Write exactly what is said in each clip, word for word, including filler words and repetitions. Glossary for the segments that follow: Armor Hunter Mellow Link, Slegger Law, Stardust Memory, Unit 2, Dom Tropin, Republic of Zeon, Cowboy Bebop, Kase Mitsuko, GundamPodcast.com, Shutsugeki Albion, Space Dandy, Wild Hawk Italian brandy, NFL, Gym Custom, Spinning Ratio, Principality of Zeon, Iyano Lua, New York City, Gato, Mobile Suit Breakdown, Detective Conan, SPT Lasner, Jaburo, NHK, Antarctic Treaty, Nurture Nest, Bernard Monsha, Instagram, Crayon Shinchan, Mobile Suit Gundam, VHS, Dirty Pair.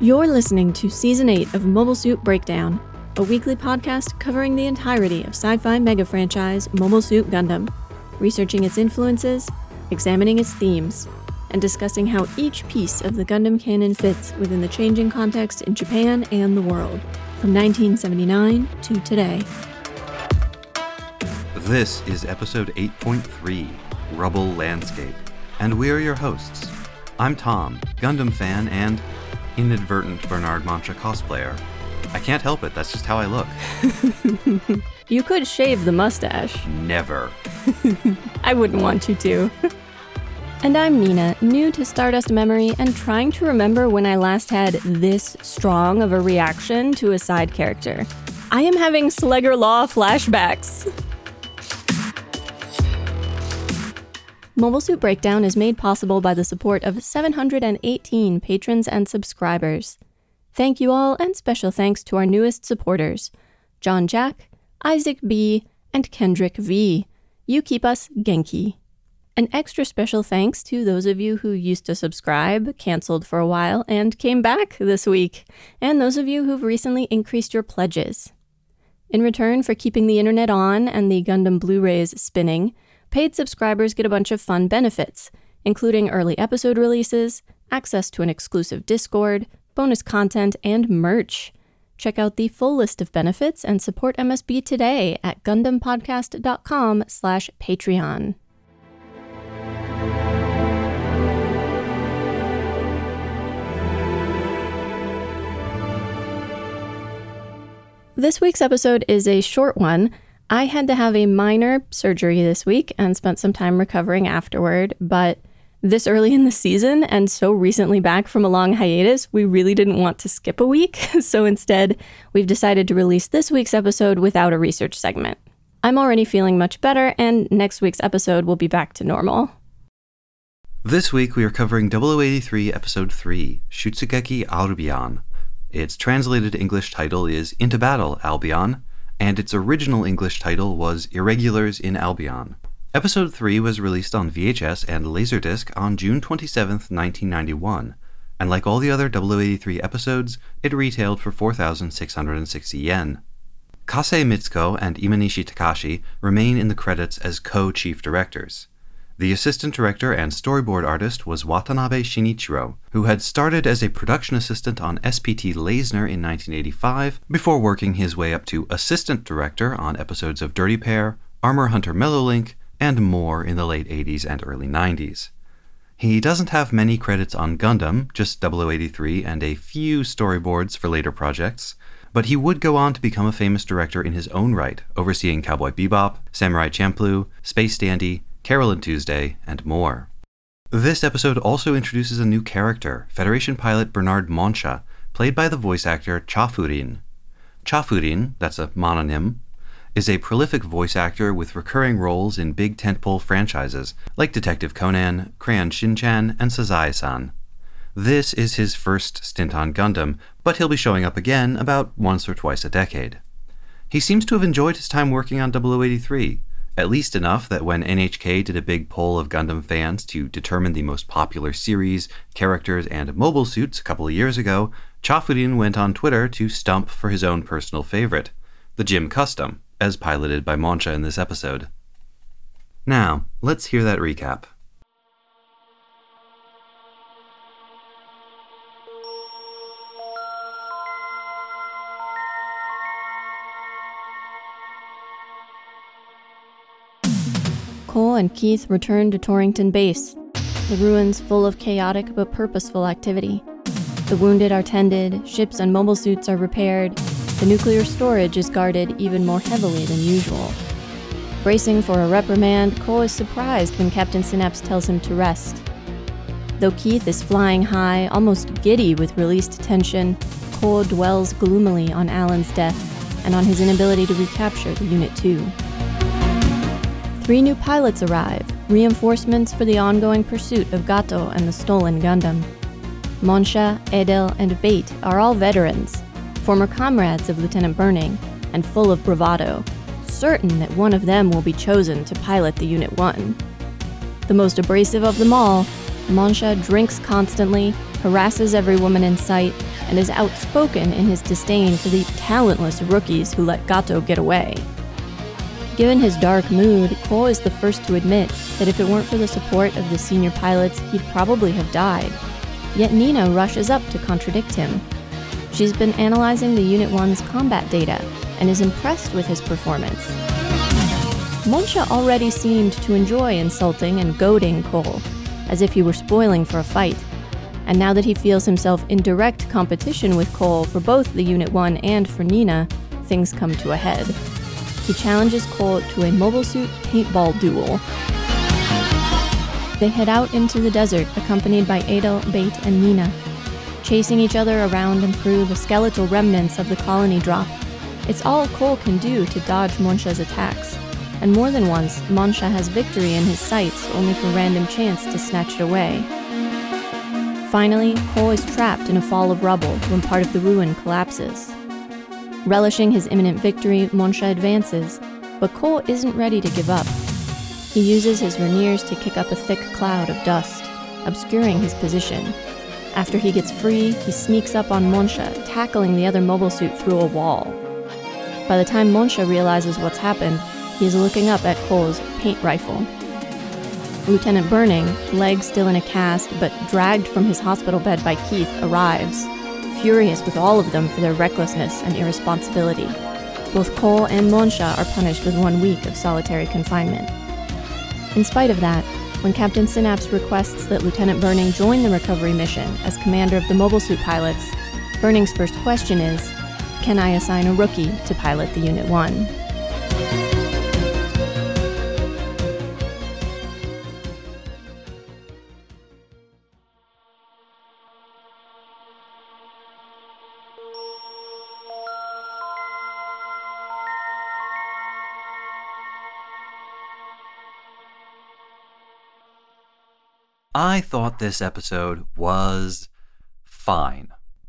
You're listening to Season eight of Mobile Suit Breakdown, a weekly podcast covering the entirety of sci-fi mega franchise Mobile Suit Gundam, researching its influences, examining its themes, and discussing how each piece of the Gundam canon fits within the changing context in Japan and the world, from nineteen seventy-nine to today. This is episode eight point three, Rubble Landscape, and we are your hosts. I'm Tom, Gundam fan and inadvertent Bernard Monsha cosplayer. I can't help it, that's just how I look. You could shave the mustache. Never. I wouldn't want you to. And I'm Nina, new to Stardust Memory and trying to remember when I last had this strong of a reaction to a side character. I am having Slegger Law flashbacks. Mobile Suit Breakdown is made possible by the support of seven hundred eighteen patrons and subscribers. Thank you all, and special thanks to our newest supporters, John Jack, Isaac B, and Kendrick V. You keep us Genki. An extra special thanks to those of you who used to subscribe, canceled for a while, and came back this week, and those of you who've recently increased your pledges. In return for keeping the internet on and the Gundam Blu-rays spinning, paid subscribers get a bunch of fun benefits, including early episode releases, access to an exclusive Discord, bonus content, and merch. Check out the full list of benefits and support M S B today at Gundam Podcast dot com slash Patreon. This week's episode is a short one. I had to have a minor surgery this week and spent some time recovering afterward, but this early in the season and so recently back from a long hiatus, we really didn't want to skip a week, so instead we've decided to release this week's episode without a research segment. I'm already feeling much better, and next week's episode will be back to normal. This week we are covering double oh eighty-three Episode three, Shutsugeki Albion. Its translated English title is Into Battle, Albion, and its original English title was Irregulars in Albion. Episode three was released on V H S and Laserdisc on June twenty-seventh, nineteen ninety-one, and like all the other double oh eighty-three episodes, it retailed for four thousand six hundred sixty yen. Kase Mitsuko and Imanishi Takashi remain in the credits as co-chief directors. The assistant director and storyboard artist was Watanabe Shinichiro, who had started as a production assistant on S P T Lasner in nineteen eighty-five before working his way up to assistant director on episodes of Dirty Pair, Armor Hunter Mellow Link, and more in the late eighties and early nineties. He doesn't have many credits on Gundam, just double oh eighty-three and a few storyboards for later projects, but he would go on to become a famous director in his own right, overseeing Cowboy Bebop, Samurai Champloo, Space Dandy, Carolyn Tuesday, and more. This episode also introduces a new character, Federation pilot Bernard Monsha, played by the voice actor Chafurin. Chafurin, that's a mononym, is a prolific voice actor with recurring roles in big tentpole franchises like Detective Conan, Crayon Shinchan, and Sazae-san. This is his first stint on Gundam, but he'll be showing up again about once or twice a decade. He seems to have enjoyed his time working on double oh eighty-three, at least enough that when N H K did a big poll of Gundam fans to determine the most popular series, characters, and mobile suits a couple of years ago, Chafurin went on Twitter to stump for his own personal favorite, the Gym Custom, as piloted by Monsha in this episode. Now, let's hear that recap. Cole and Keith returned to Torrington Base, the ruins full of chaotic but purposeful activity. The wounded are tended, ships and mobile suits are repaired, the nuclear storage is guarded even more heavily than usual. Bracing for a reprimand, Cole is surprised when Captain Synapse tells him to rest. Though Keith is flying high, almost giddy with released tension, Cole dwells gloomily on Alan's death and on his inability to recapture the Unit two. Three new pilots arrive, reinforcements for the ongoing pursuit of Gato and the stolen Gundam. Monsha, Adel, and Bate are all veterans, former comrades of Lieutenant Burning, and full of bravado, certain that one of them will be chosen to pilot the Unit one. The most abrasive of them all, Monsha drinks constantly, harasses every woman in sight, and is outspoken in his disdain for the talentless rookies who let Gato get away. Given his dark mood, Cole is the first to admit that if it weren't for the support of the senior pilots, he'd probably have died. Yet Nina rushes up to contradict him. She's been analyzing the Unit one's combat data and is impressed with his performance. Monsha already seemed to enjoy insulting and goading Cole, as if he were spoiling for a fight. And now that he feels himself in direct competition with Cole for both the Unit one and for Nina, things come to a head. He challenges Cole to a mobile suit paintball duel. They head out into the desert, accompanied by Adel, Bate, and Nina, chasing each other around and through the skeletal remnants of the colony drop. It's all Cole can do to dodge Monsha's attacks, and more than once, Monsha has victory in his sights, only for random chance to snatch it away. Finally, Cole is trapped in a fall of rubble when part of the ruin collapses. Relishing his imminent victory, Monsha advances, but Cole isn't ready to give up. He uses his verniers to kick up a thick cloud of dust, obscuring his position. After he gets free, he sneaks up on Monsha, tackling the other mobile suit through a wall. By the time Monsha realizes what's happened, he is looking up at Cole's paint rifle. Lieutenant Burning, legs still in a cast but dragged from his hospital bed by Keith, arrives, furious with all of them for their recklessness and irresponsibility. Both Cole and Monsha are punished with one week of solitary confinement. In spite of that, when Captain Synapse requests that Lieutenant Burning join the recovery mission as commander of the mobile suit pilots, Burning's first question is, "Can I assign a rookie to pilot the Unit one? I thought this episode was fine.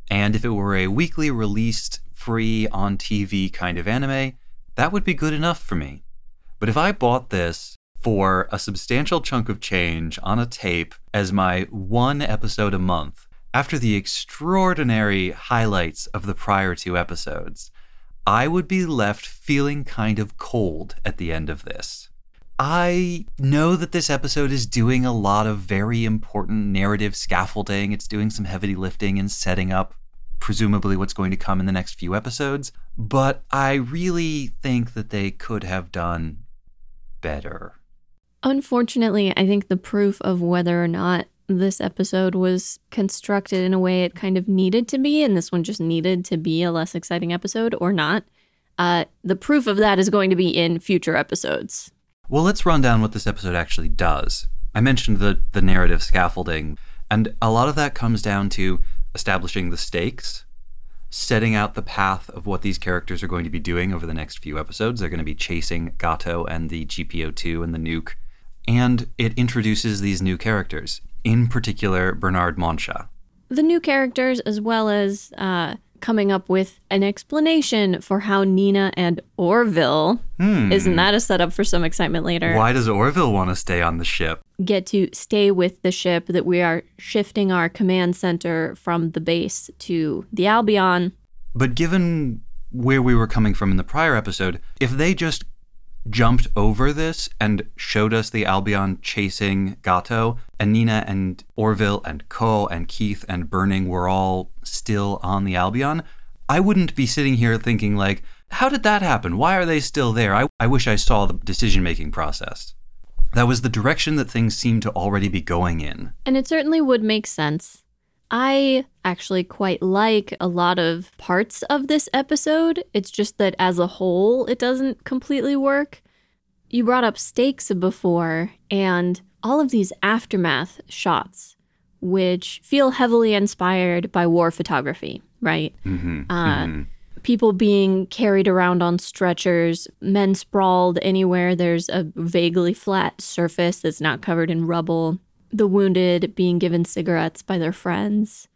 And if it were a weekly released, free, on T V kind of anime, that would be good enough for me. But if I bought this for a substantial chunk of change on a tape as my one episode a month, after the extraordinary highlights of the prior two episodes, I would be left feeling kind of cold at the end of this. I know that this episode is doing a lot of very important narrative scaffolding. It's doing some heavy lifting and setting up presumably what's going to come in the next few episodes, but I really think that they could have done better. Unfortunately, I think the proof of whether or not this episode was constructed in a way it kind of needed to be, and this one just needed to be a less exciting episode or not, uh, the proof of that is going to be in future episodes. Well, let's run down what this episode actually does. I mentioned the, the narrative scaffolding, and a lot of that comes down to establishing the stakes, setting out the path of what these characters are going to be doing over the next few episodes. They're going to be chasing Gato and the G P O two and the nuke, and it introduces these new characters, in particular Bernard Monsha. The new characters, as well as uh, coming up with an explanation for how Nina and Orville, hmm. isn't that a setup for some excitement later? Why does Orville want to stay on the ship? Get to stay with the ship, that we are shifting our command center from the base to the Albion. But given where we were coming from in the prior episode, if they just jumped over this and showed us the Albion chasing Gato, and Nina and Orville and Ko and Keith and Burning were all still on the Albion, I wouldn't be sitting here thinking like, how did that happen? Why are they still there? I, I wish I saw the decision-making process. That was the direction that things seemed to already be going in. And it certainly would make sense. I actually quite like a lot of parts of this episode. It's just that as a whole, it doesn't completely work. You brought up stakes before, and all of these aftermath shots, which feel heavily inspired by war photography, right? Mm-hmm. Uh, mm-hmm. People being carried around on stretchers, men sprawled anywhere. There's a vaguely flat surface that's not covered in rubble. The wounded being given cigarettes by their friends.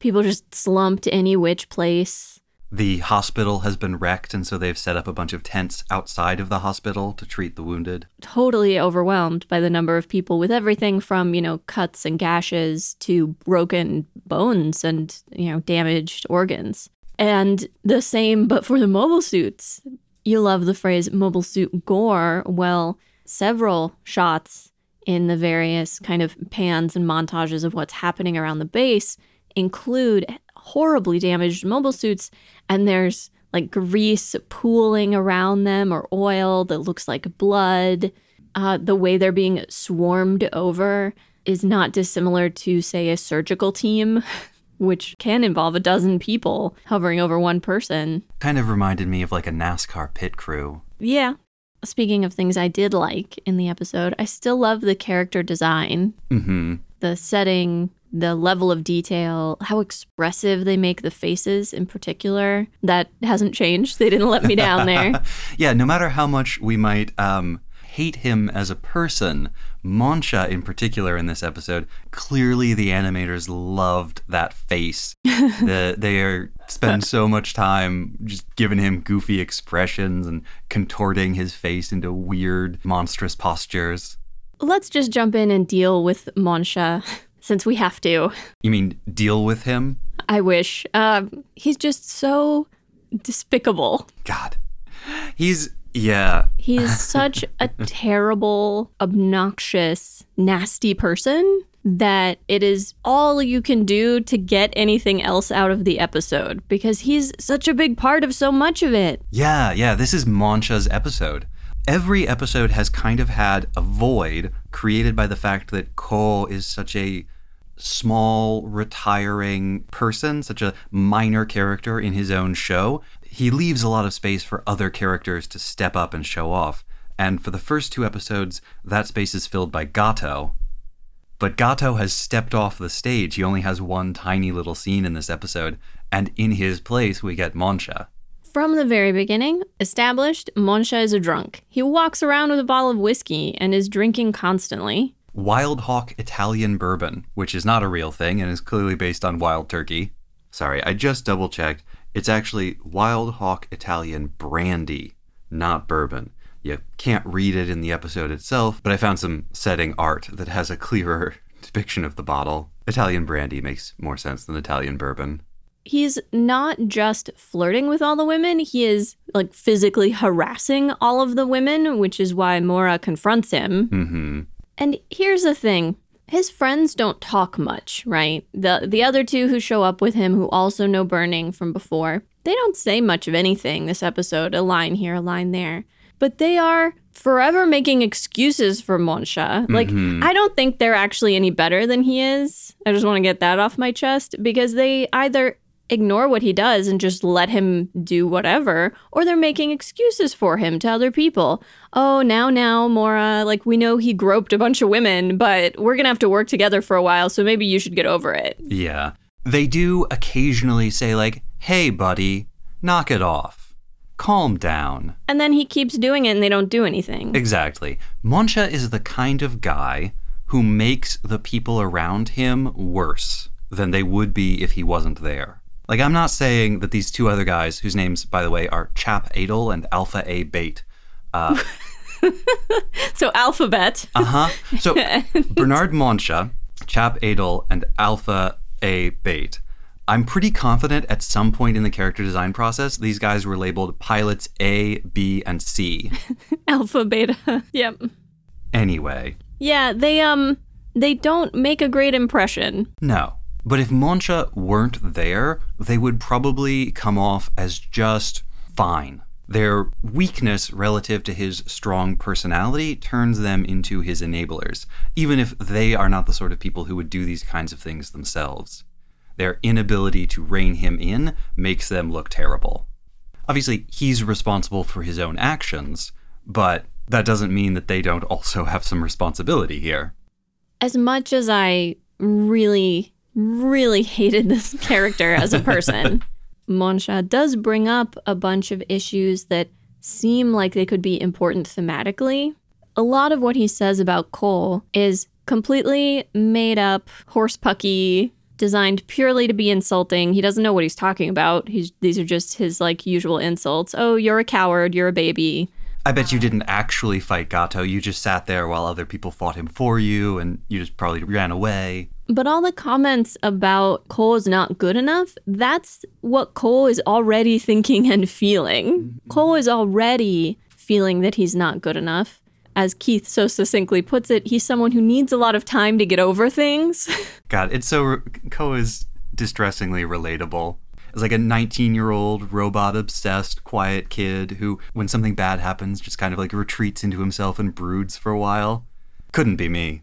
People just slumped any which place. The hospital has been wrecked, and so they've set up a bunch of tents outside of the hospital to treat the wounded. Totally overwhelmed by the number of people with everything from, you know, cuts and gashes to broken bones and, you know, damaged organs. And the same, but for the mobile suits. You love the phrase mobile suit gore. Well, several shots in the various kind of pans and montages of what's happening around the base include horribly damaged mobile suits, and there's like grease pooling around them or oil that looks like blood. Uh, the way they're being swarmed over is not dissimilar to, say, a surgical team, which can involve a dozen people hovering over one person. Kind of reminded me of like a NASCAR pit crew. Yeah. Speaking of things I did like in the episode, I still love the character design. Mm-hmm. The setting, the level of detail, how expressive they make the faces in particular. That hasn't changed. They didn't let me down there. Yeah, no matter how much we might um, hate him as a person, Monsha in particular in this episode, clearly the animators loved that face. the, they are, spend so much time just giving him goofy expressions and contorting his face into weird, monstrous postures. Let's just jump in and deal with Monsha. Since we have to. You mean deal with him? I wish. Um, he's just so despicable. God. He's, yeah. He's such a terrible, obnoxious, nasty person that it is all you can do to get anything else out of the episode. Because he's such a big part of so much of it. Yeah, yeah. This is Monsha's episode. Every episode has kind of had a void created by the fact that Ko is such a small, retiring person, such a minor character in his own show. He leaves a lot of space for other characters to step up and show off. And for the first two episodes, that space is filled by Gato. But Gato has stepped off the stage. He only has one tiny little scene in this episode. And in his place, we get Monsha. From the very beginning, established, Monsha is a drunk. He walks around with a bottle of whiskey and is drinking constantly. Wild Hawk Italian bourbon, which is not a real thing and is clearly based on wild turkey. Sorry, I just double-checked. It's actually Wild Hawk Italian brandy, not bourbon. You can't read it in the episode itself, but I found some setting art that has a clearer depiction of the bottle. Italian brandy makes more sense than Italian bourbon. He's not just flirting with all the women, he is like physically harassing all of the women, which is why Mora confronts him. Mm-hmm. And here's the thing, his friends don't talk much, right? The the other two who show up with him, who also know Burning from before, they don't say much of anything this episode, a line here, a line there. But they are forever making excuses for Monsha. Like, mm-hmm. I don't think they're actually any better than he is. I just want to get that off my chest, because they either ignore what he does and just let him do whatever, or they're making excuses for him to other people. Oh, now, now, Mora, like, we know he groped a bunch of women, but we're going to have to work together for a while, so maybe you should get over it. Yeah. They do occasionally say, like, hey, buddy, knock it off. Calm down. And then he keeps doing it and they don't do anything. Exactly. Monsha is the kind of guy who makes the people around him worse than they would be if he wasn't there. Like, I'm not saying that these two other guys, whose names, by the way, are Chap Adel and Alpha A. Bate. Uh, so alphabet. Uh-huh. So Bernard Monsha, Chap Adel, and Alpha A. Bate. I'm pretty confident at some point in the character design process, these guys were labeled pilots A, B, and C. Alpha, beta. Yep. Anyway. Yeah, they um they don't make a great impression. No. But if Monsha weren't there, they would probably come off as just fine. Their weakness relative to his strong personality turns them into his enablers, even if they are not the sort of people who would do these kinds of things themselves. Their inability to rein him in makes them look terrible. Obviously, he's responsible for his own actions, but that doesn't mean that they don't also have some responsibility here. As much as I really... really hated this character as a person, Monsha does bring up a bunch of issues that seem like they could be important thematically. A lot of what he says about Cole is completely made up, horsepucky designed purely to be insulting. He doesn't know what he's talking about. He's, these are just his like usual insults. Oh, you're a coward. You're a baby. I bet you didn't actually fight Gato. You just sat there while other people fought him for you, and you just probably ran away. But all the comments about Cole is not good enough, that's what Cole is already thinking and feeling. Cole is already feeling that he's not good enough. As Keith so succinctly puts it, he's someone who needs a lot of time to get over things. God, it's so... Cole is distressingly relatable. It's like a nineteen-year-old, robot-obsessed, quiet kid who, when something bad happens, just kind of like retreats into himself and broods for a while. Couldn't be me.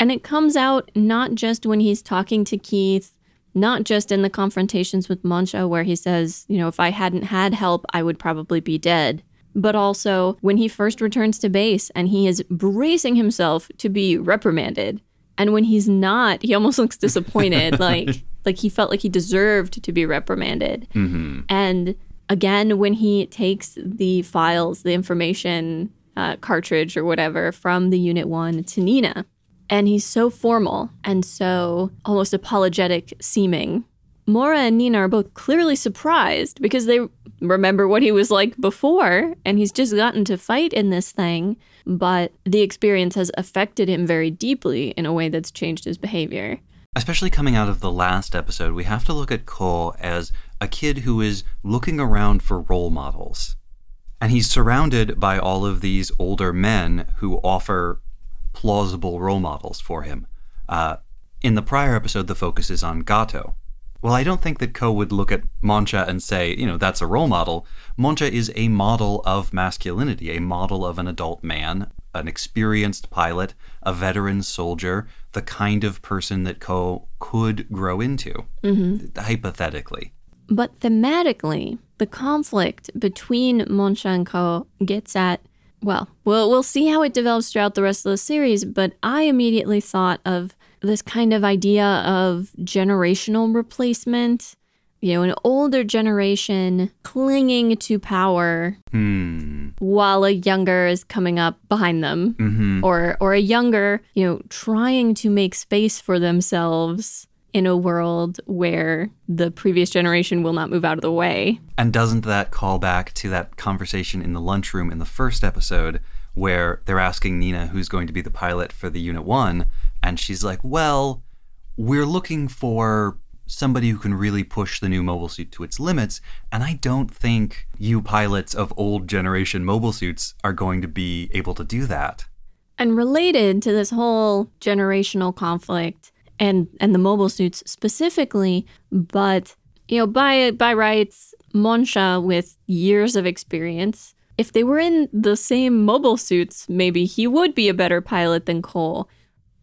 And it comes out not just when he's talking to Keith, not just in the confrontations with Monsha where he says, you know, if I hadn't had help, I would probably be dead. But also when he first returns to base and he is bracing himself to be reprimanded. And when he's not, he almost looks disappointed, like like he felt like he deserved to be reprimanded. Mm-hmm. And again, when he takes the files, the information uh, cartridge or whatever from the Unit one to Nina. And he's so formal and so almost apologetic seeming. Mora and Nina are both clearly surprised because they remember what he was like before, and he's just gotten to fight in this thing, but the experience has affected him very deeply in a way that's changed his behavior. Especially coming out of the last episode, we have to look at Cole as a kid who is looking around for role models. And he's surrounded by all of these older men who offer plausible role models for him. Uh, in the prior episode, the focus is on Gato. Well, I don't think that Ko would look at Monsha and say, you know, that's a role model. Monsha is a model of masculinity, a model of an adult man, an experienced pilot, a veteran soldier, the kind of person that Ko could grow into, mm-hmm. hypothetically. But thematically, the conflict between Monsha and Ko gets at Well, well, we'll see how it develops throughout the rest of the series, but I immediately thought of this kind of idea of generational replacement, you know, an older generation clinging to power hmm. while a younger is coming up behind them, mm-hmm. or, or a younger, you know, trying to make space for themselves in a world where the previous generation will not move out of the way. And doesn't that call back to that conversation in the lunchroom in the first episode where they're asking Nina who's going to be the pilot for the Unit one, and she's like, well, we're looking for somebody who can really push the new mobile suit to its limits, and I don't think you pilots of old generation mobile suits are going to be able to do that. And related to this whole generational conflict, And and the mobile suits specifically, but, you know, by by rights, Monsha, with years of experience, if they were in the same mobile suits, maybe he would be a better pilot than Cole.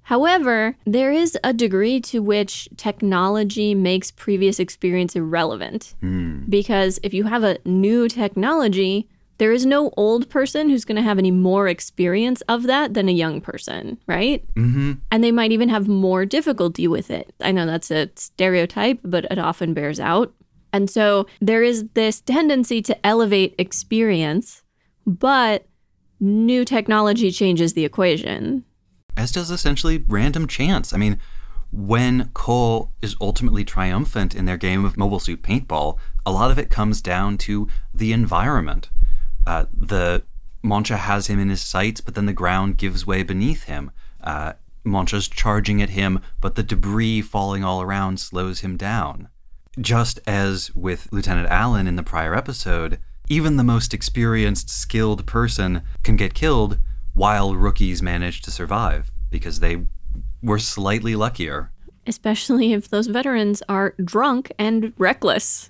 However, there is a degree to which technology makes previous experience irrelevant. Mm. Because if you have a new technology, there is no old person who's going to have any more experience of that than a young person, right? Mm-hmm. And they might even have more difficulty with it. I know that's a stereotype, but it often bears out. And so there is this tendency to elevate experience, but new technology changes the equation. As does essentially random chance. I mean, when Cole is ultimately triumphant in their game of Mobile Suit Paintball, a lot of it comes down to the environment. Uh, the Monsha has him in his sights, but then the ground gives way beneath him. Uh, Monsha's charging at him, but the debris falling all around slows him down. Just as with Lieutenant Allen in the prior episode, even the most experienced, skilled person can get killed while rookies manage to survive because they were slightly luckier. Especially if those veterans are drunk and reckless.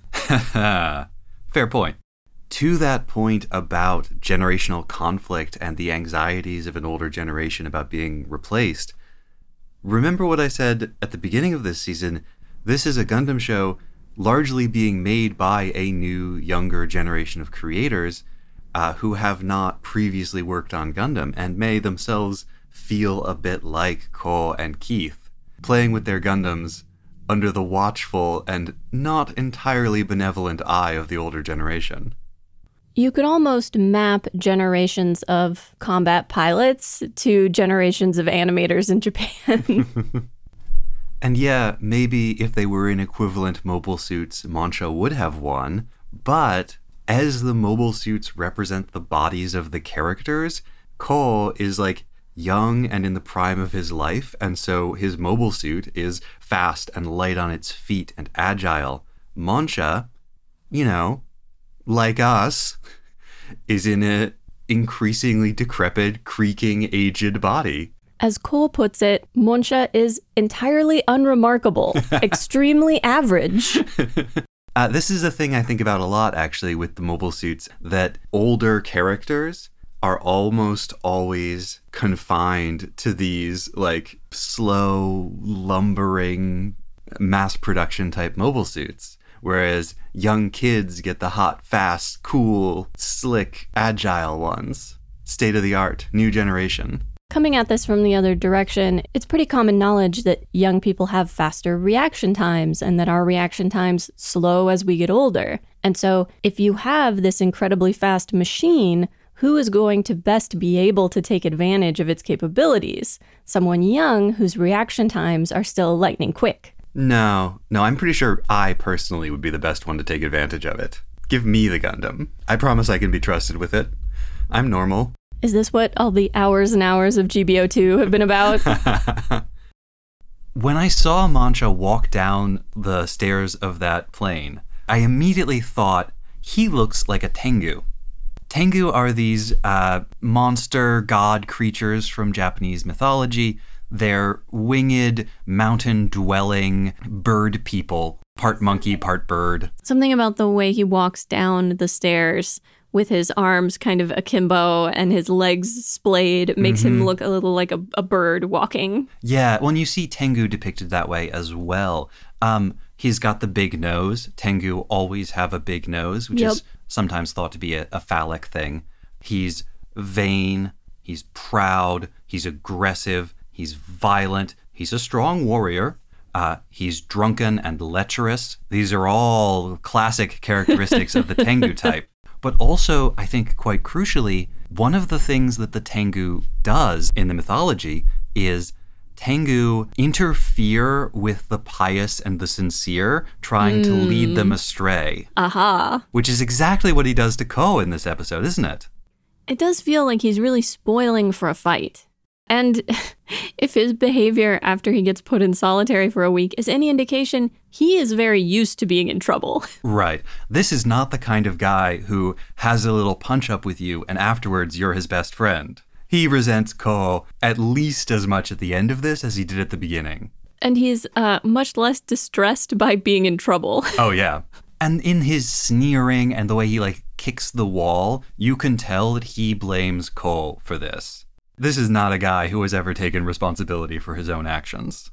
Fair point. To that point about generational conflict and the anxieties of an older generation about being replaced, remember what I said at the beginning of this season, this is a Gundam show largely being made by a new, younger generation of creators uh, who have not previously worked on Gundam and may themselves feel a bit like Ko and Keith, playing with their Gundams under the watchful and not entirely benevolent eye of the older generation. You could almost map generations of combat pilots to generations of animators in Japan. And yeah, maybe if they were in equivalent mobile suits, Monsha would have won, but as the mobile suits represent the bodies of the characters, Ko is like young and in the prime of his life, and so his mobile suit is fast and light on its feet and agile. Monsha, you know, like us, is in an increasingly decrepit, creaking, aged body. As Cole puts it, Monsha is entirely unremarkable, extremely average. Uh, this is a thing I think about a lot, actually, with the mobile suits, that older characters are almost always confined to these, like, slow, lumbering, mass production type mobile suits, whereas young kids get the hot, fast, cool, slick, agile ones. State of the art, new generation. Coming at this from the other direction, it's pretty common knowledge that young people have faster reaction times and that our reaction times slow as we get older. And so if you have this incredibly fast machine, who is going to best be able to take advantage of its capabilities? Someone young whose reaction times are still lightning quick. No, no, I'm pretty sure I personally would be the best one to take advantage of it. Give me the Gundam. I promise I can be trusted with it. I'm normal. Is this what all the hours and hours of G B O two have been about? When I saw Monsha walk down the stairs of that plane, I immediately thought, he looks like a Tengu. Tengu are these uh, monster god creatures from Japanese mythology. They're winged, mountain-dwelling bird people, part monkey, part bird. Something about the way he walks down the stairs with his arms kind of akimbo and his legs splayed, it makes mm-hmm. him look a little like a, a bird walking. Yeah, when you see Tengu depicted that way as well, um, he's got the big nose. Tengu always have a big nose, which yep. is sometimes thought to be a, a phallic thing. He's vain, he's proud, he's aggressive, he's violent, he's a strong warrior. Uh, he's drunken and lecherous. These are all classic characteristics of the Tengu type. But also, I think quite crucially, one of the things that the Tengu does in the mythology is Tengu interfere with the pious and the sincere, trying mm. to lead them astray. Aha. Uh-huh. Which is exactly what he does to Ko in this episode, isn't it? It does feel like he's really spoiling for a fight. And if his behavior after he gets put in solitary for a week is any indication, he is very used to being in trouble. Right. This is not the kind of guy who has a little punch-up with you and afterwards you're his best friend. He resents Ko at least as much at the end of this as he did at the beginning. And he's uh, much less distressed by being in trouble. Oh, yeah. And in his sneering and the way he, like, kicks the wall, you can tell that he blames Ko for this. This is not a guy who has ever taken responsibility for his own actions.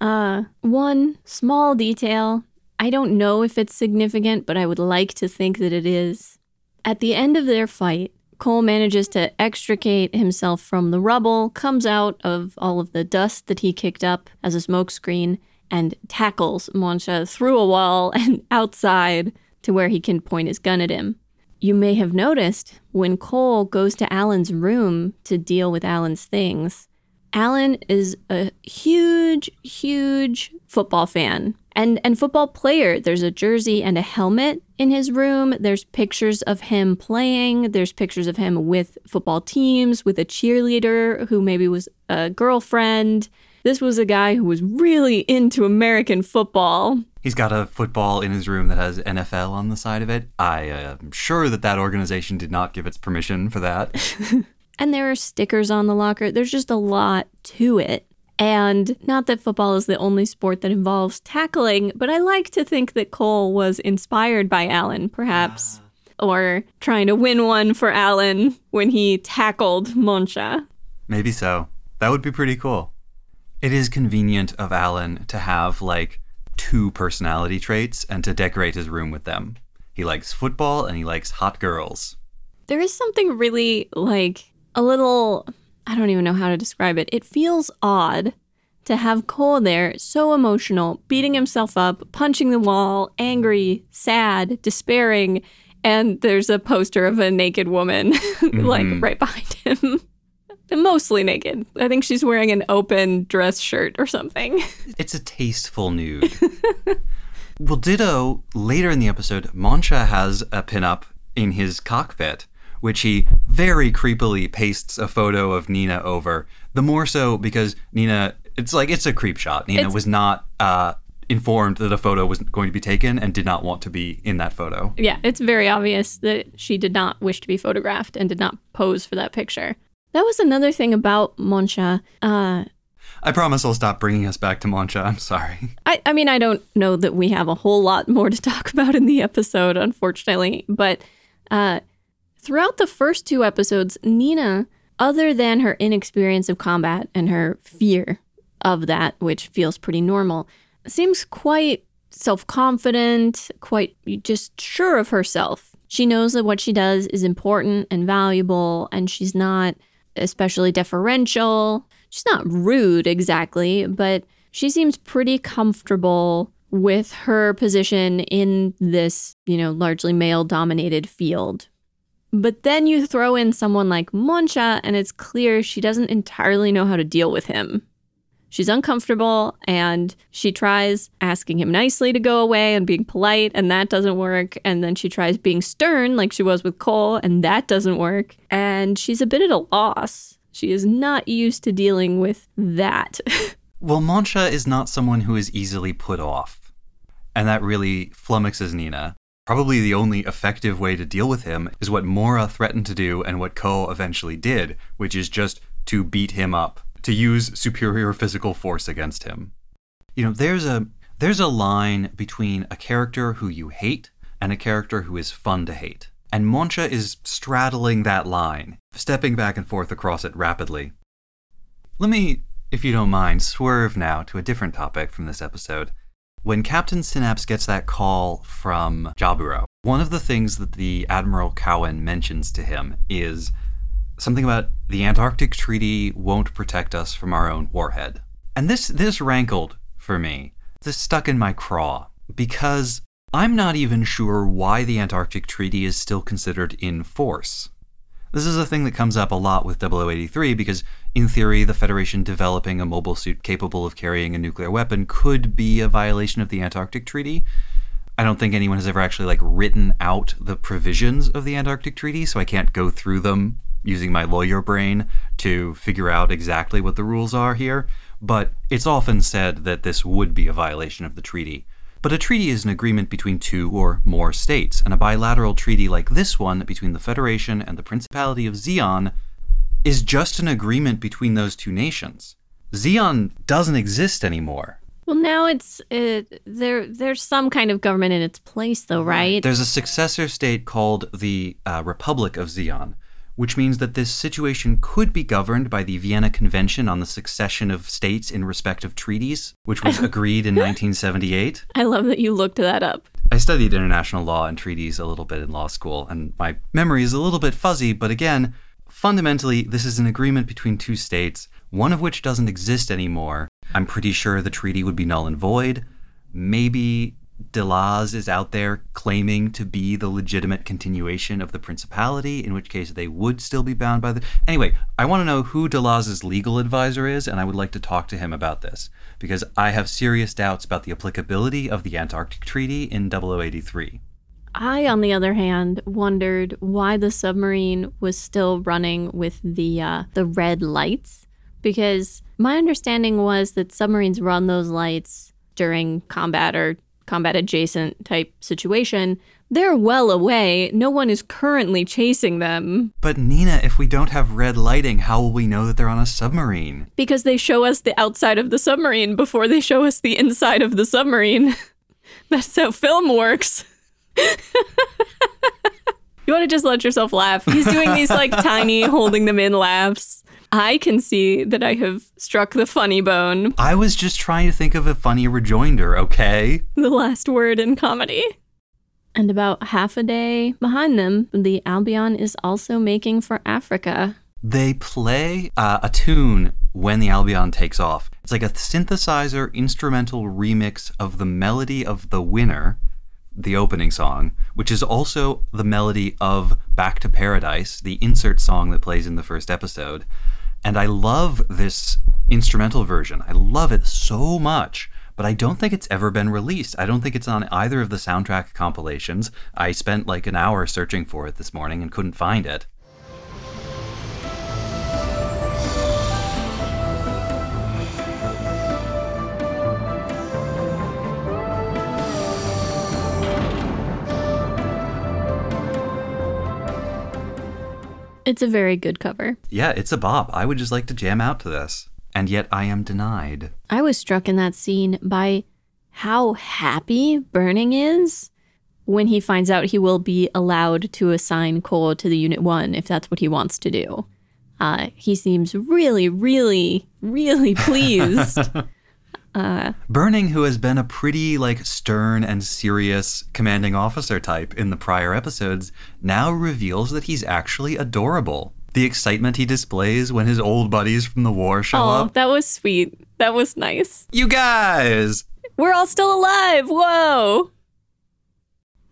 Uh, one small detail. I don't know if it's significant, but I would like to think that it is. At the end of their fight, Cole manages to extricate himself from the rubble, comes out of all of the dust that he kicked up as a smokescreen, and tackles Monsha through a wall and outside to where he can point his gun at him. You may have noticed when Cole goes to Alan's room to deal with Alan's things, Alan is a huge, huge football fan and, and football player. There's a jersey and a helmet in his room. There's pictures of him playing. There's pictures of him with football teams, with a cheerleader who maybe was a girlfriend. This was a guy who was really into American football. He's got a football in his room that has N F L on the side of it. I am sure that that organization did not give its permission for that. And there are stickers on the locker. There's just a lot to it. And not that football is the only sport that involves tackling, but I like to think that Cole was inspired by Alan, perhaps, uh, or trying to win one for Alan when he tackled Monsha. Maybe so. That would be pretty cool. It is convenient of Alan to have, like, two personality traits and to decorate his room with them. He likes football and he likes hot girls. There is something really, like, a little, I don't even know how to describe it. It feels odd to have Cole there, so emotional, beating himself up, punching the wall, angry, sad, despairing, and there's a poster of a naked woman, mm-hmm. like, right behind him. mostly naked. I think she's wearing an open dress shirt or something. It's a tasteful nude. Well, ditto, later in the episode, Monsha has a pinup in his cockpit, which he very creepily pastes a photo of Nina over. The more so because Nina, it's like, it's a creep shot. Nina it's, was not uh, informed that a photo was going to be taken and did not want to be in that photo. Yeah, it's very obvious that she did not wish to be photographed and did not pose for that picture. That was another thing about Monsha. Uh, I promise I'll stop bringing us back to Monsha. I'm sorry. I, I mean, I don't know that we have a whole lot more to talk about in the episode, unfortunately. But uh, throughout the first two episodes, Nina, other than her inexperience of combat and her fear of that, which feels pretty normal, seems quite self-confident, quite just sure of herself. She knows that what she does is important and valuable, and she's not especially deferential. She's not rude exactly, but she seems pretty comfortable with her position in this, you know, largely male-dominated field. But then you throw in someone like Monsha, and it's clear she doesn't entirely know how to deal with him. She's uncomfortable, and she tries asking him nicely to go away and being polite, and that doesn't work. And then she tries being stern like she was with Cole, and that doesn't work. And she's a bit at a loss. She is not used to dealing with that. Well, Monsha is not someone who is easily put off, and that really flummoxes Nina. Probably the only effective way to deal with him is what Mora threatened to do and what Ko eventually did, which is just to beat him up, to use superior physical force against him. You know, there's a there's a line between a character who you hate and a character who is fun to hate. And Monsha is straddling that line, stepping back and forth across it rapidly. Let me, if you don't mind, swerve now to a different topic from this episode. When Captain Synapse gets that call from Jaburo, one of the things that the Admiral Cowan mentions to him is something about the Antarctic Treaty won't protect us from our own warhead. And this this rankled for me. This stuck in my craw, because I'm not even sure why the Antarctic Treaty is still considered in force. This is a thing that comes up a lot with double oh eighty-three, because in theory, the Federation developing a mobile suit capable of carrying a nuclear weapon could be a violation of the Antarctic Treaty. I don't think anyone has ever actually like written out the provisions of the Antarctic Treaty, so I can't go through them using my lawyer brain to figure out exactly what the rules are here, but it's often said that this would be a violation of the treaty. But a treaty is an agreement between two or more states, and a bilateral treaty like this one between the Federation and the Principality of Zeon is just an agreement between those two nations. Zeon doesn't exist anymore. Well, now it's uh, there. There's some kind of government in its place, though, right? There's a successor state called the uh, Republic of Zeon, which means that this situation could be governed by the Vienna Convention on the Succession of States in Respect of Treaties, which was agreed in nineteen seventy-eight. I love that you looked that up. I studied international law and treaties a little bit in law school, and my memory is a little bit fuzzy, but again, fundamentally, this is an agreement between two states, one of which doesn't exist anymore. I'm pretty sure the treaty would be null and void. Maybe Delaz is out there claiming to be the legitimate continuation of the principality, in which case they would still be bound by the... Anyway, I want to know who Delaz's legal advisor is, and I would like to talk to him about this, because I have serious doubts about the applicability of the Antarctic Treaty in double oh eighty-three. I, on the other hand, wondered why the submarine was still running with the uh, the red lights, because my understanding was that submarines run those lights during combat or combat adjacent type situation. They're well away. No one is currently chasing them. But Nina, if we don't have red lighting, how will we know that they're on a submarine? Because they show us the outside of the submarine before they show us the inside of the submarine. That's how film works. You want to just let yourself laugh. He's doing these like tiny holding them in laughs. I can see that I have struck the funny bone. I was just trying to think of a funny rejoinder, okay? The last word in comedy. And about half a day behind them, the Albion is also making for Africa. They play uh, a tune when the Albion takes off. It's like a synthesizer instrumental remix of the melody of The Winner, the opening song, which is also the melody of Back to Paradise, the insert song that plays in the first episode. And I love this instrumental version. I love it so much, but I don't think it's ever been released. I don't think it's on either of the soundtrack compilations. I spent like an hour searching for it this morning and couldn't find it. It's a very good cover. Yeah, it's a bop. I would just like to jam out to this. And yet I am denied. I was struck in that scene by how happy Burning is when he finds out he will be allowed to assign Cole to the Unit one if that's what he wants to do. Uh, he seems really, really, really pleased. uh, Burning, who has been a pretty like stern and serious commanding officer type in the prior episodes, now reveals that he's actually adorable. The excitement he displays when his old buddies from the war show oh, up. Oh, that was sweet. That was nice. You guys! We're all still alive! Whoa!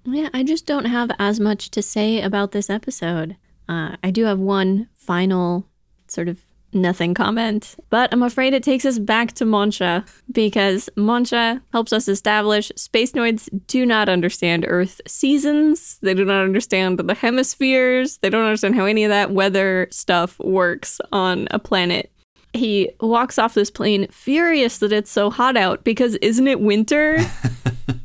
Yeah, I just don't have as much to say about this episode. Uh, I do have one final sort of nothing comment, but I'm afraid it takes us back to Monsha, because Monsha helps us establish spacenoids do not understand Earth seasons. They do not understand the hemispheres. They don't understand how any of that weather stuff works on a planet. He walks off this plane furious that it's so hot out because isn't it winter?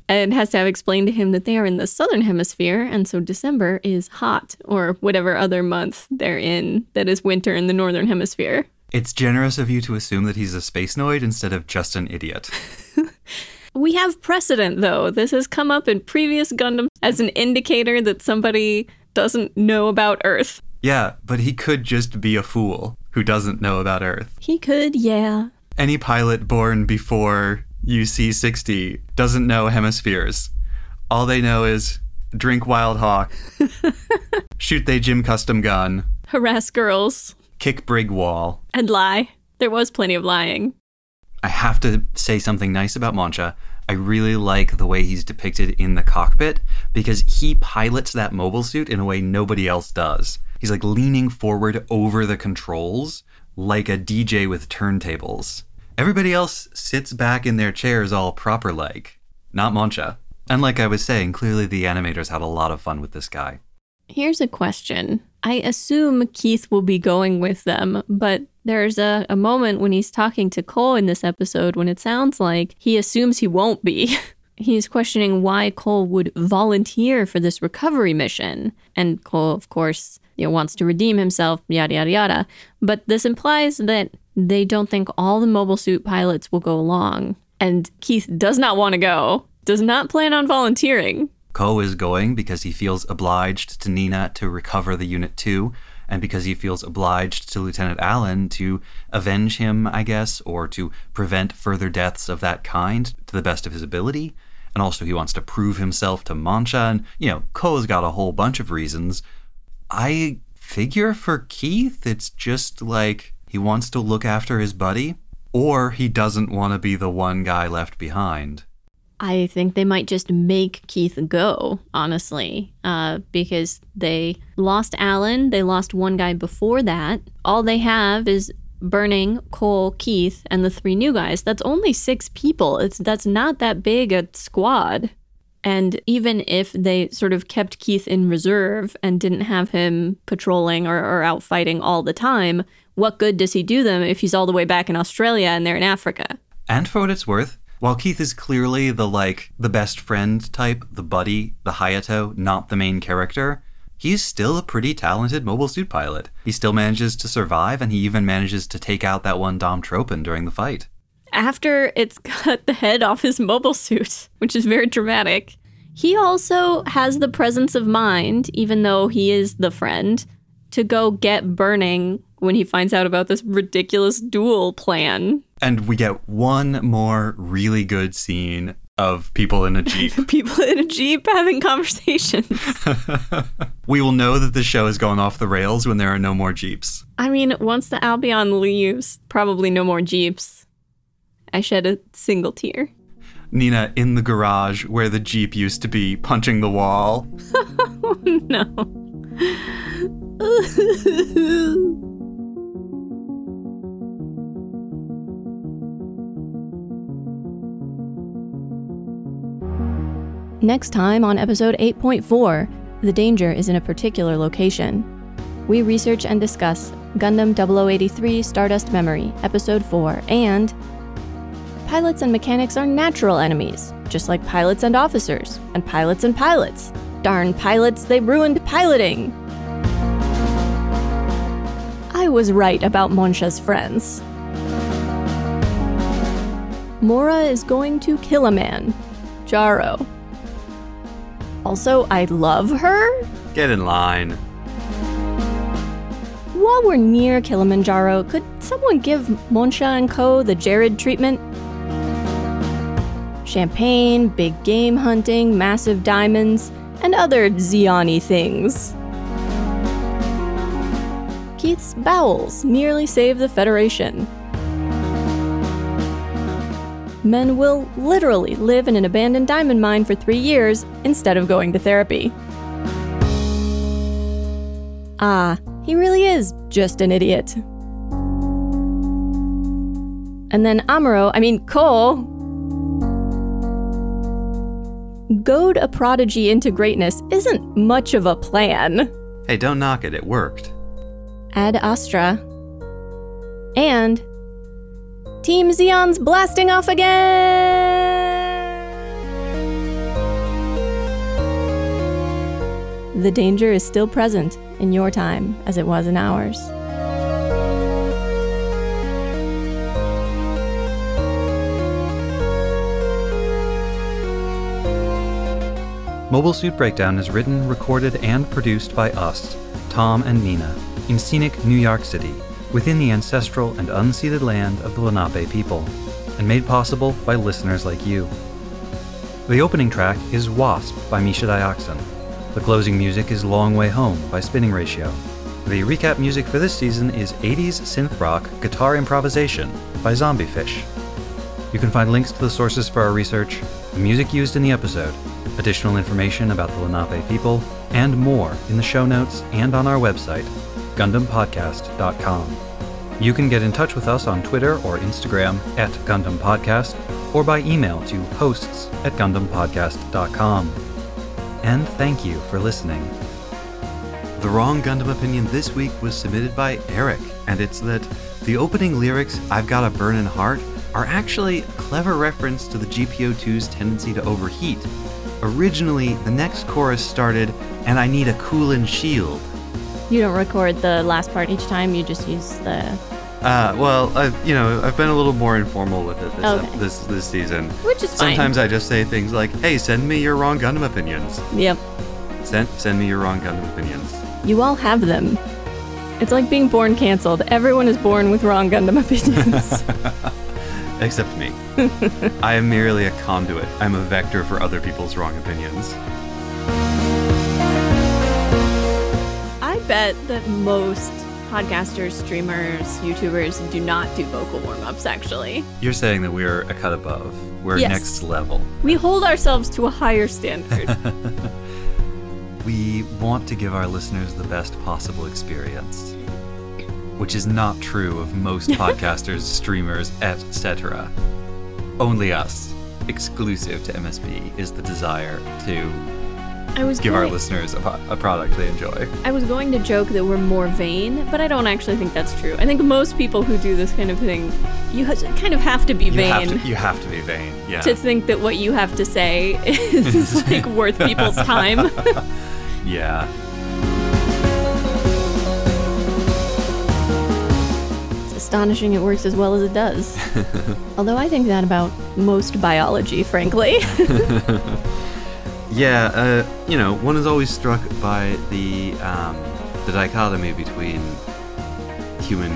And has to have explained to him that they are in the southern hemisphere, and so December is hot, or whatever other month they're in that is winter in the northern hemisphere. It's generous of you to assume that he's a spacenoid instead of just an idiot. We have precedent, though. This has come up in previous Gundam as an indicator that somebody doesn't know about Earth. Yeah, but he could just be a fool who doesn't know about Earth. He could, yeah. Any pilot born before U C sixty doesn't know hemispheres. All they know is drink Wild Hawk, shoot they Gym Custom gun, harass girls, kick brig wall, and lie. There was plenty of lying. I have to say something nice about Monsha. I really like the way he's depicted in the cockpit, because he pilots that mobile suit in a way nobody else does. He's like leaning forward over the controls like a D J with turntables. Everybody else sits back in their chairs all proper-like. Not Monsha. And like I was saying, clearly the animators had a lot of fun with this guy. Here's a question. I assume Keith will be going with them, but there's a, a moment when he's talking to Cole in this episode when it sounds like he assumes he won't be. He's questioning why Cole would volunteer for this recovery mission. And Cole, of course, you know, wants to redeem himself, yada, yada, yada. But this implies that they don't think all the mobile suit pilots will go along. And Keith does not want to go, does not plan on volunteering. Ko is going because he feels obliged to Nina to recover the Unit two, and because he feels obliged to Lieutenant Allen to avenge him, I guess, or to prevent further deaths of that kind to the best of his ability. And also he wants to prove himself to Monsha. And, you know, Ko's got a whole bunch of reasons. I figure for Keith, it's just like, he wants to look after his buddy, or he doesn't want to be the one guy left behind. I think they might just make Keith go, honestly, uh, because they lost Alan. They lost one guy before that. All they have is Burning, Cole, Keith, and the three new guys. That's only six people. It's that's not that big a squad. And even if they sort of kept Keith in reserve and didn't have him patrolling or, or out fighting all the time, what good does he do them if he's all the way back in Australia and they're in Africa? And for what it's worth, while Keith is clearly the, like, the best friend type, the buddy, the Hayato, not the main character, he's still a pretty talented mobile suit pilot. He still manages to survive, and he even manages to take out that one Dom Tropin during the fight. After it's cut the head off his mobile suit, which is very dramatic, he also has the presence of mind, even though he is the friend, to go get Burning when he finds out about this ridiculous duel plan. And we get one more really good scene of people in a Jeep. People in a Jeep having conversations. We will know that the show has gone off the rails when there are no more Jeeps. I mean, once the Albion leaves, probably no more Jeeps. I shed a single tear. Nina in the garage where the Jeep used to be, punching the wall. Oh, no. Next time on episode eight point four, The Danger is in a Particular Location, we research and discuss Gundam double oh eighty-three Stardust Memory, episode four, and pilots and mechanics are natural enemies, just like pilots and officers, and pilots and pilots. Darn pilots, they ruined piloting! I was right about Monsha's friends. Mora is going to kill a man. Jaro. Also, I love her? Get in line. While we're near Kilimanjaro, could someone give Monsha and co. the Jared treatment? Champagne, big game hunting, massive diamonds, and other Ziani things. Keith's bowels nearly save the Federation. Men will literally live in an abandoned diamond mine for three years instead of going to therapy. Ah, he really is just an idiot. And then Amuro, I mean Cole, goad a prodigy into greatness isn't much of a plan. Hey, don't knock it, it worked. Ad Astra. And Team Xeon's blasting off again! The danger is still present in your time as it was in ours. Mobile Suit Breakdown is written, recorded, and produced by us, Tom and Nina, in scenic New York City, within the ancestral and unceded land of the Lenape people, and made possible by listeners like you. The opening track is Wasp by Misha Dioxin. The closing music is Long Way Home by Spinning Ratio. The recap music for this season is eighties synth rock guitar improvisation by Zombie Fish. You can find links to the sources for our research, the music used in the episode, additional information about the Lenape people, and more in the show notes and on our website, Gundam Podcast dot com. You can get in touch with us on Twitter or Instagram at GundamPodcast, or by email to hosts at Gundam Podcast dot com. And thank you for listening. The Wrong Gundam opinion this week was submitted by Eric, and it's that the opening lyrics, I've Got a Burnin' Heart, are actually a clever reference to the G P O two's tendency to overheat. Originally, the next chorus started, and I need a coolin' shield. You don't record the last part each time, you just use the... Uh, well, I've, you know, I've been a little more informal with it this okay. uh, this, this season. Which is fine. Sometimes I just say things like, hey, send me your wrong Gundam opinions. Yep. Send, send me your wrong Gundam opinions. You all have them. It's like being born canceled. Everyone is born with wrong Gundam opinions. Except me. I am merely a conduit. I'm a vector for other people's wrong opinions. I bet that most podcasters, streamers, YouTubers do not do vocal warm-ups, actually. You're saying that we're a cut above. We're yes. Next level. We hold ourselves to a higher standard. We want to give our listeners the best possible experience, which is not true of most podcasters, streamers, et cetera. Only us, exclusive to M S B, is the desire to... I was give going, our listeners a, po- a product they enjoy. I was going to joke that we're more vain, but I don't actually think that's true. I think most people who do this kind of thing, you ha- kind of have to be you vain. Have to, you have to be vain, yeah. To think that what you have to say is like worth people's time. Yeah. It's astonishing it works as well as it does. Although I think that about most biology, frankly. Yeah, uh, you know, one is always struck by the um, the dichotomy between human,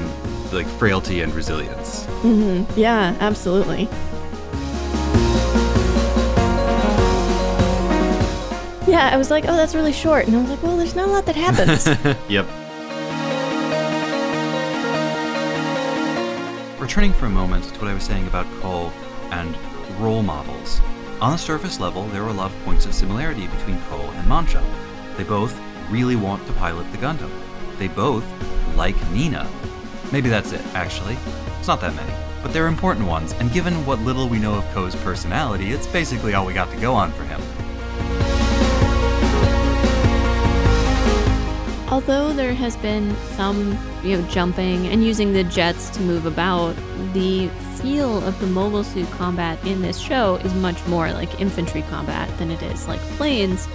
like, frailty and resilience. Mm-hmm. Yeah, absolutely. Yeah, I was like, oh, that's really short. And I was like, well, there's not a lot that happens. Yep. Returning for a moment to what I was saying about Cole and role models. On the surface level, there are a lot of points of similarity between Cole and Monsha. They both really want to pilot the Gundam. They both like Nina. Maybe that's it, actually. It's not that many, but they're important ones, and given what little we know of Co's personality, it's basically all we got to go on for him. although there has been some, you know, jumping and using the jets to move about, the feel of the mobile suit combat in this show is much more like infantry combat than it is like planes,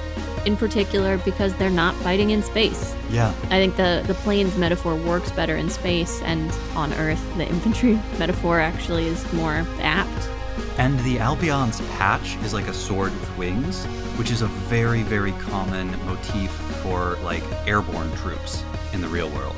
in particular because they're not fighting in space. Yeah. I think the, the planes metaphor works better in space, and on Earth, the infantry metaphor actually is more apt. And the Albion's patch is like a sword with wings, which is a very, very common motif for like airborne troops in the real world.